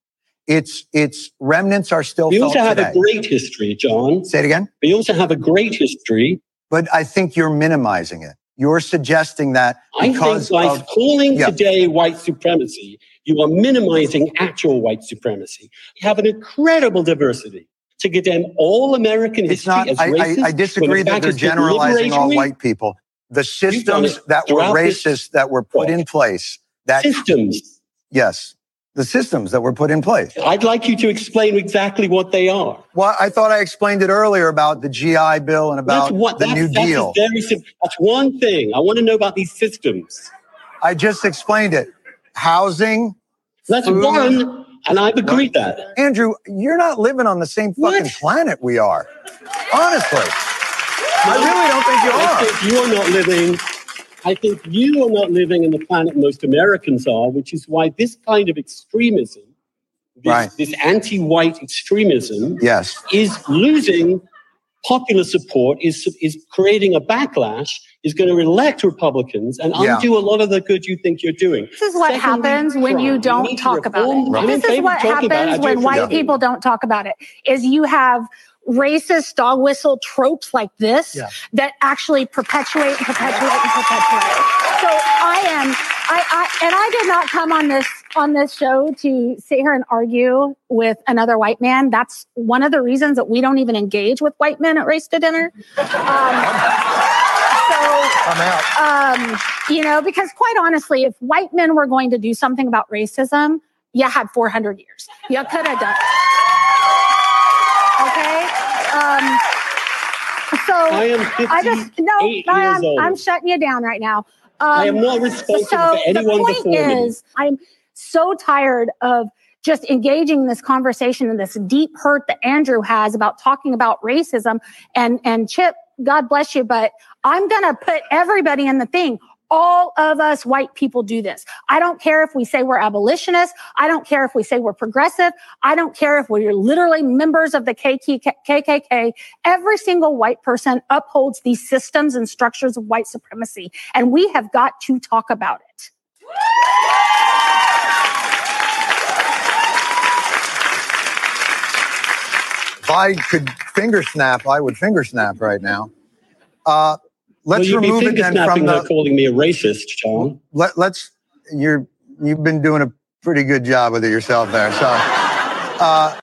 Its its remnants are still. We also felt have today. A great history, John. Say it again. We also have a great history. But I think you're minimizing it. You're suggesting that because I think by of, calling yeah. today white supremacy, you are minimizing actual white supremacy. You have an incredible diversity. To condemn all American it's history not, as I, racist. I, I disagree that they're generalizing all white people. The systems that were racist that were put in place. That systems. Yes. The systems that were put in place. I'd like you to explain exactly what they are. Well, I thought I explained it earlier about the G I Bill and about what, the New that Deal. Very simple. That's one thing. I want to know about these systems. I just explained it. Housing. That's food. One. And I've agreed well, that. Andrew, you're not living on the same fucking what? Planet we are. Honestly. No, I really don't think you are. I think you are not living... I think you are not living in the planet most Americans are, which is why this kind of extremism, this, right. this anti-white extremism, yes. is losing popular support, is is creating a backlash, is going to elect Republicans and undo yeah. a lot of the good you think you're doing. This is what Secondly, happens when you don't talk about it. Right. This is what happens when white people don't talk about it, is you have... racist dog whistle tropes like this yeah. that actually perpetuate and perpetuate and perpetuate. So I am, I, I, and I did not come on this, on this show to sit here and argue with another white man. That's one of the reasons that we don't even engage with white men at Race to Dinner. Um, I'm out. Um, you know, because quite honestly, if white men were going to do something about racism, you had four hundred years. You could have done it. Okay. Um, So I am fifty-eight I just, no, years I'm, old. I'm shutting you down right now. Um, I am not responsible so for anyone before me. The point is, I'm so tired of just engaging in this conversation and this deep hurt that Andrew has about talking about racism. And, and Chip, God bless you, but I'm going to put everybody in the thing. All of us white people do this. I don't care if we say we're abolitionists. I don't care if we say we're progressive. I don't care if we're literally members of the K K K. Every single white person upholds these systems and structures of white supremacy. And we have got to talk about it. If I could finger snap, I would finger snap right now. Uh, Let's well, remove it then from the. Calling me a racist, John. Let, let's. You're. You've been doing a pretty good job with it yourself there. So. uh,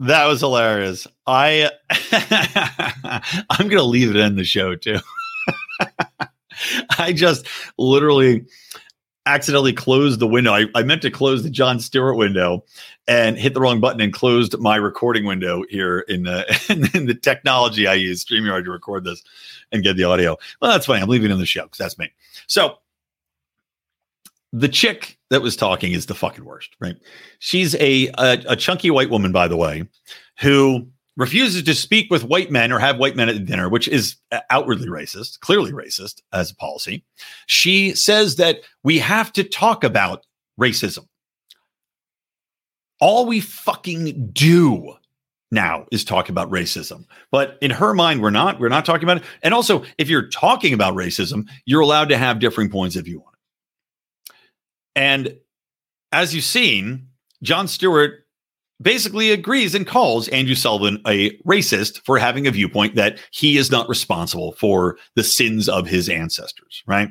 That was hilarious. I I'm gonna leave it in the show too. I just literally accidentally closed the window. I, I meant to close the Jon Stewart window and hit the wrong button and closed my recording window here in the in the technology I use, StreamYard, to record this and get the audio. Well, that's fine. I'm leaving it in the show because that's me. So the chick that was talking is the fucking worst, right? She's a, a a chunky white woman, by the way, who refuses to speak with white men or have white men at dinner, which is outwardly racist, clearly racist as a policy. She says that we have to talk about racism. All we fucking do now is talk about racism. But in her mind, we're not. We're not talking about it. And also, if you're talking about racism, you're allowed to have differing points if you want. And as you've seen, Jon Stewart basically agrees and calls Andrew Sullivan a racist for having a viewpoint that he is not responsible for the sins of his ancestors, right?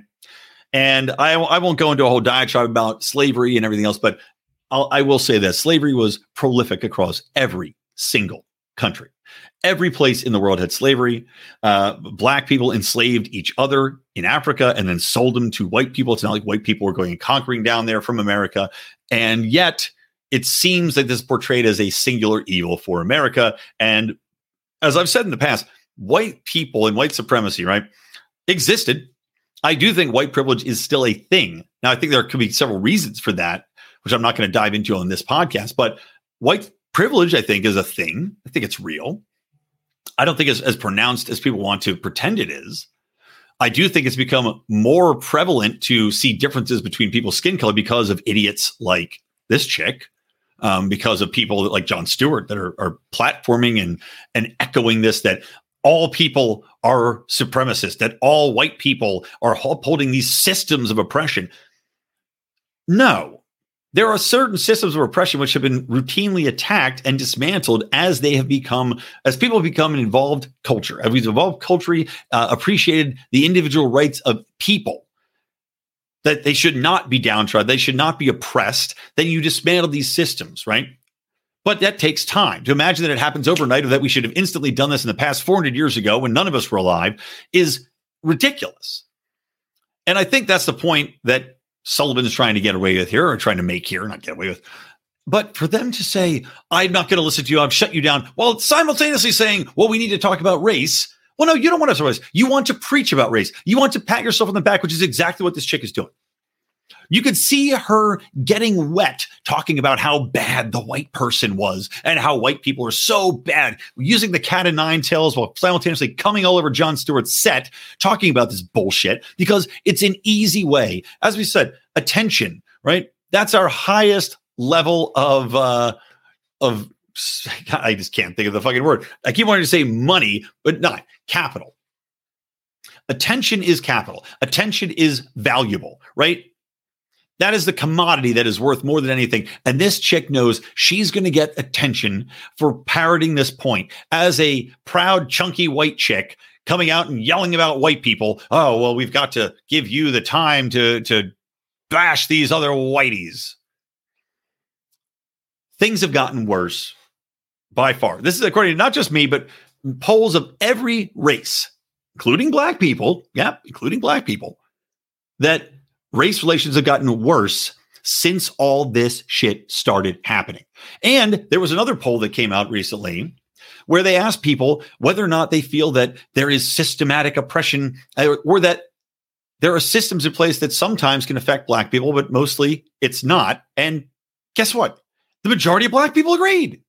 And I, I won't go into a whole diatribe about slavery and everything else, but I'll, I will say that slavery was prolific across every single country. Every place in the world had slavery. Uh, black people enslaved each other in Africa and then sold them to white people. It's not like white people were going and conquering down there from America. And yet it seems like this is portrayed as a singular evil for America. And as I've said in the past, white people and white supremacy, right, existed. I do think white privilege is still a thing. Now, I think there could be several reasons for that, which I'm not going to dive into on this podcast, but white privilege, I think, is a thing. I think it's real. I don't think it's as pronounced as people want to pretend it is. I do think it's become more prevalent to see differences between people's skin color because of idiots like this chick, um, because of people that, like Jon Stewart, that are, are platforming and, and echoing this, that all people are supremacists, that all white people are upholding these systems of oppression. No. There are certain systems of oppression which have been routinely attacked and dismantled as they have become, as people have become an involved culture. As we've evolved culture, uh, appreciated the individual rights of people, that they should not be downtrodden, they should not be oppressed. Then you dismantle these systems, right? But that takes time. To imagine that it happens overnight, or that we should have instantly done this in the past four hundred years ago when none of us were alive, is ridiculous. And I think that's the point that Sullivan's trying to get away with here, or trying to make here, not get away with. But for them to say, I'm not going to listen to you, I've shut you down, while simultaneously saying, well, we need to talk about race. Well, no, you don't want to talk about race. You want to preach about race. You want to pat yourself on the back, which is exactly what this chick is doing. You could see her getting wet, talking about how bad the white person was and how white people are so bad, using the cat o' nine tails while simultaneously coming all over Jon Stewart's set, talking about this bullshit because it's an easy way. As we said, attention, right? That's our highest level of, uh, of, I just can't think of the fucking word. I keep wanting to say money, but not capital. Attention is capital. Attention is valuable, right? That is the commodity that is worth more than anything. And this chick knows she's going to get attention for parroting this point as a proud, chunky white chick coming out and yelling about white people. Oh, well, we've got to give you the time to, to bash these other whiteys. Things have gotten worse. by far. This is according to not just me, but polls of every race, including black people. Yep, including black people, that race relations have gotten worse since all this shit started happening. And there was another poll that came out recently where they asked people whether or not they feel that there is systematic oppression or that there are systems in place that sometimes can affect black people, but mostly it's not. And guess what? The majority of black people agreed.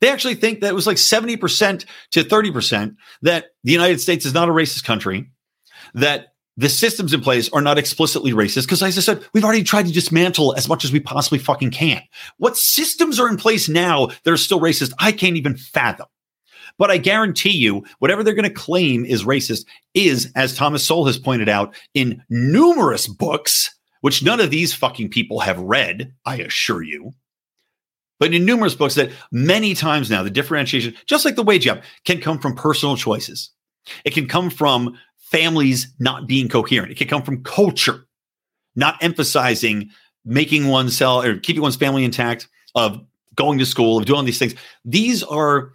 They actually think that it was like seventy percent to thirty percent that the United States is not a racist country, that the systems in place are not explicitly racist, because as I said, we've already tried to dismantle as much as we possibly fucking can. What systems are in place now that are still racist, I can't even fathom. But I guarantee you, whatever they're going to claim is racist is, as Thomas Sowell has pointed out in numerous books, which none of these fucking people have read, I assure you, but in numerous books that many times now, the differentiation, just like the wage gap, can come from personal choices. It can come from families not being coherent. It can come from culture not emphasizing making oneself or keeping one's family intact, of going to school, of doing these things. These are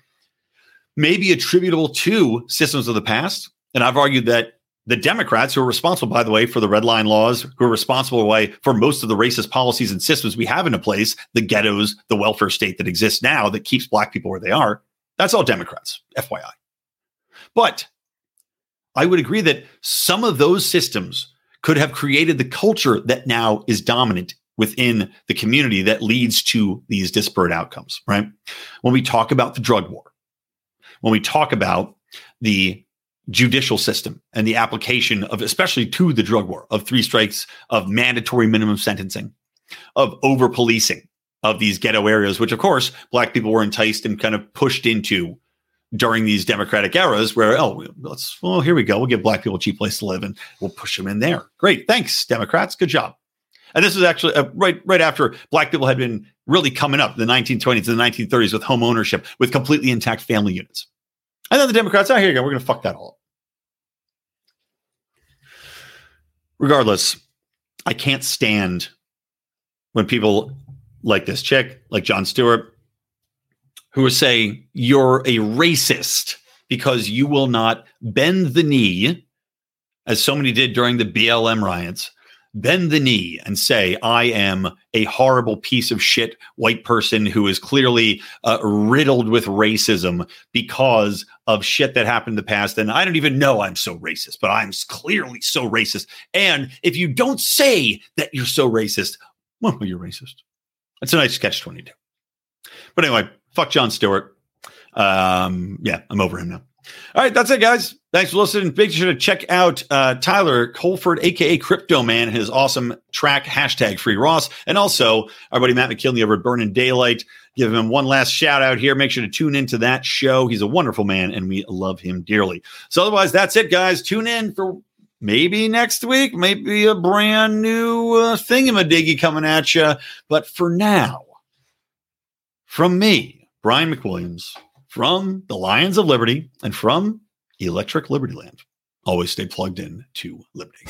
maybe attributable to systems of the past. And I've argued that the Democrats, who are responsible, by the way, for the red line laws, who are responsible way for most of the racist policies and systems we have in place, the ghettos, the welfare state that exists now that keeps black people where they are, that's all Democrats, F Y I. But I would agree that some of those systems could have created the culture that now is dominant within the community that leads to these disparate outcomes, right? When we talk about the drug war, when we talk about the judicial system and the application of, especially to the drug war, of three strikes, of mandatory minimum sentencing, of over policing of these ghetto areas, which of course black people were enticed and kind of pushed into during these democratic eras where, oh, let's, well, here we go. We'll give black people a cheap place to live and we'll push them in there. Great. Thanks, Democrats. Good job. And this is actually uh, right right after black people had been really coming up in the nineteen twenties and the nineteen thirties with home ownership, with completely intact family units. And then the Democrats, oh, here you go. We're going to fuck that all up. Regardless, I can't stand when people like this chick, like Jon Stewart, who would say you're a racist because you will not bend the knee, as so many did during the B L M riots, bend the knee and say, I am a horrible piece of shit white person who is clearly uh, riddled with racism because of shit that happened in the past. And I don't even know I'm so racist, but I'm clearly so racist. And if you don't say that you're so racist, well, you're racist. That's a nice catch twenty-two. But anyway, fuck Jon Stewart. Um, yeah, I'm over him now. All right, that's it, guys. Thanks for listening. Make sure to check out uh, Tyler Colford, a k a. Crypto Man, his awesome track, hashtag Free Ross. And also our buddy Matt McKilney over at Burning Daylight. Give him one last shout out here. Make sure to tune into that show. He's a wonderful man, and we love him dearly. So otherwise, that's it, guys. Tune in for maybe next week, maybe a brand new uh, thingamadiggy coming at you. But for now, from me, Brian McWilliams, from the Lions of Liberty and from Electric Libertyland, always stay plugged in to Liberty.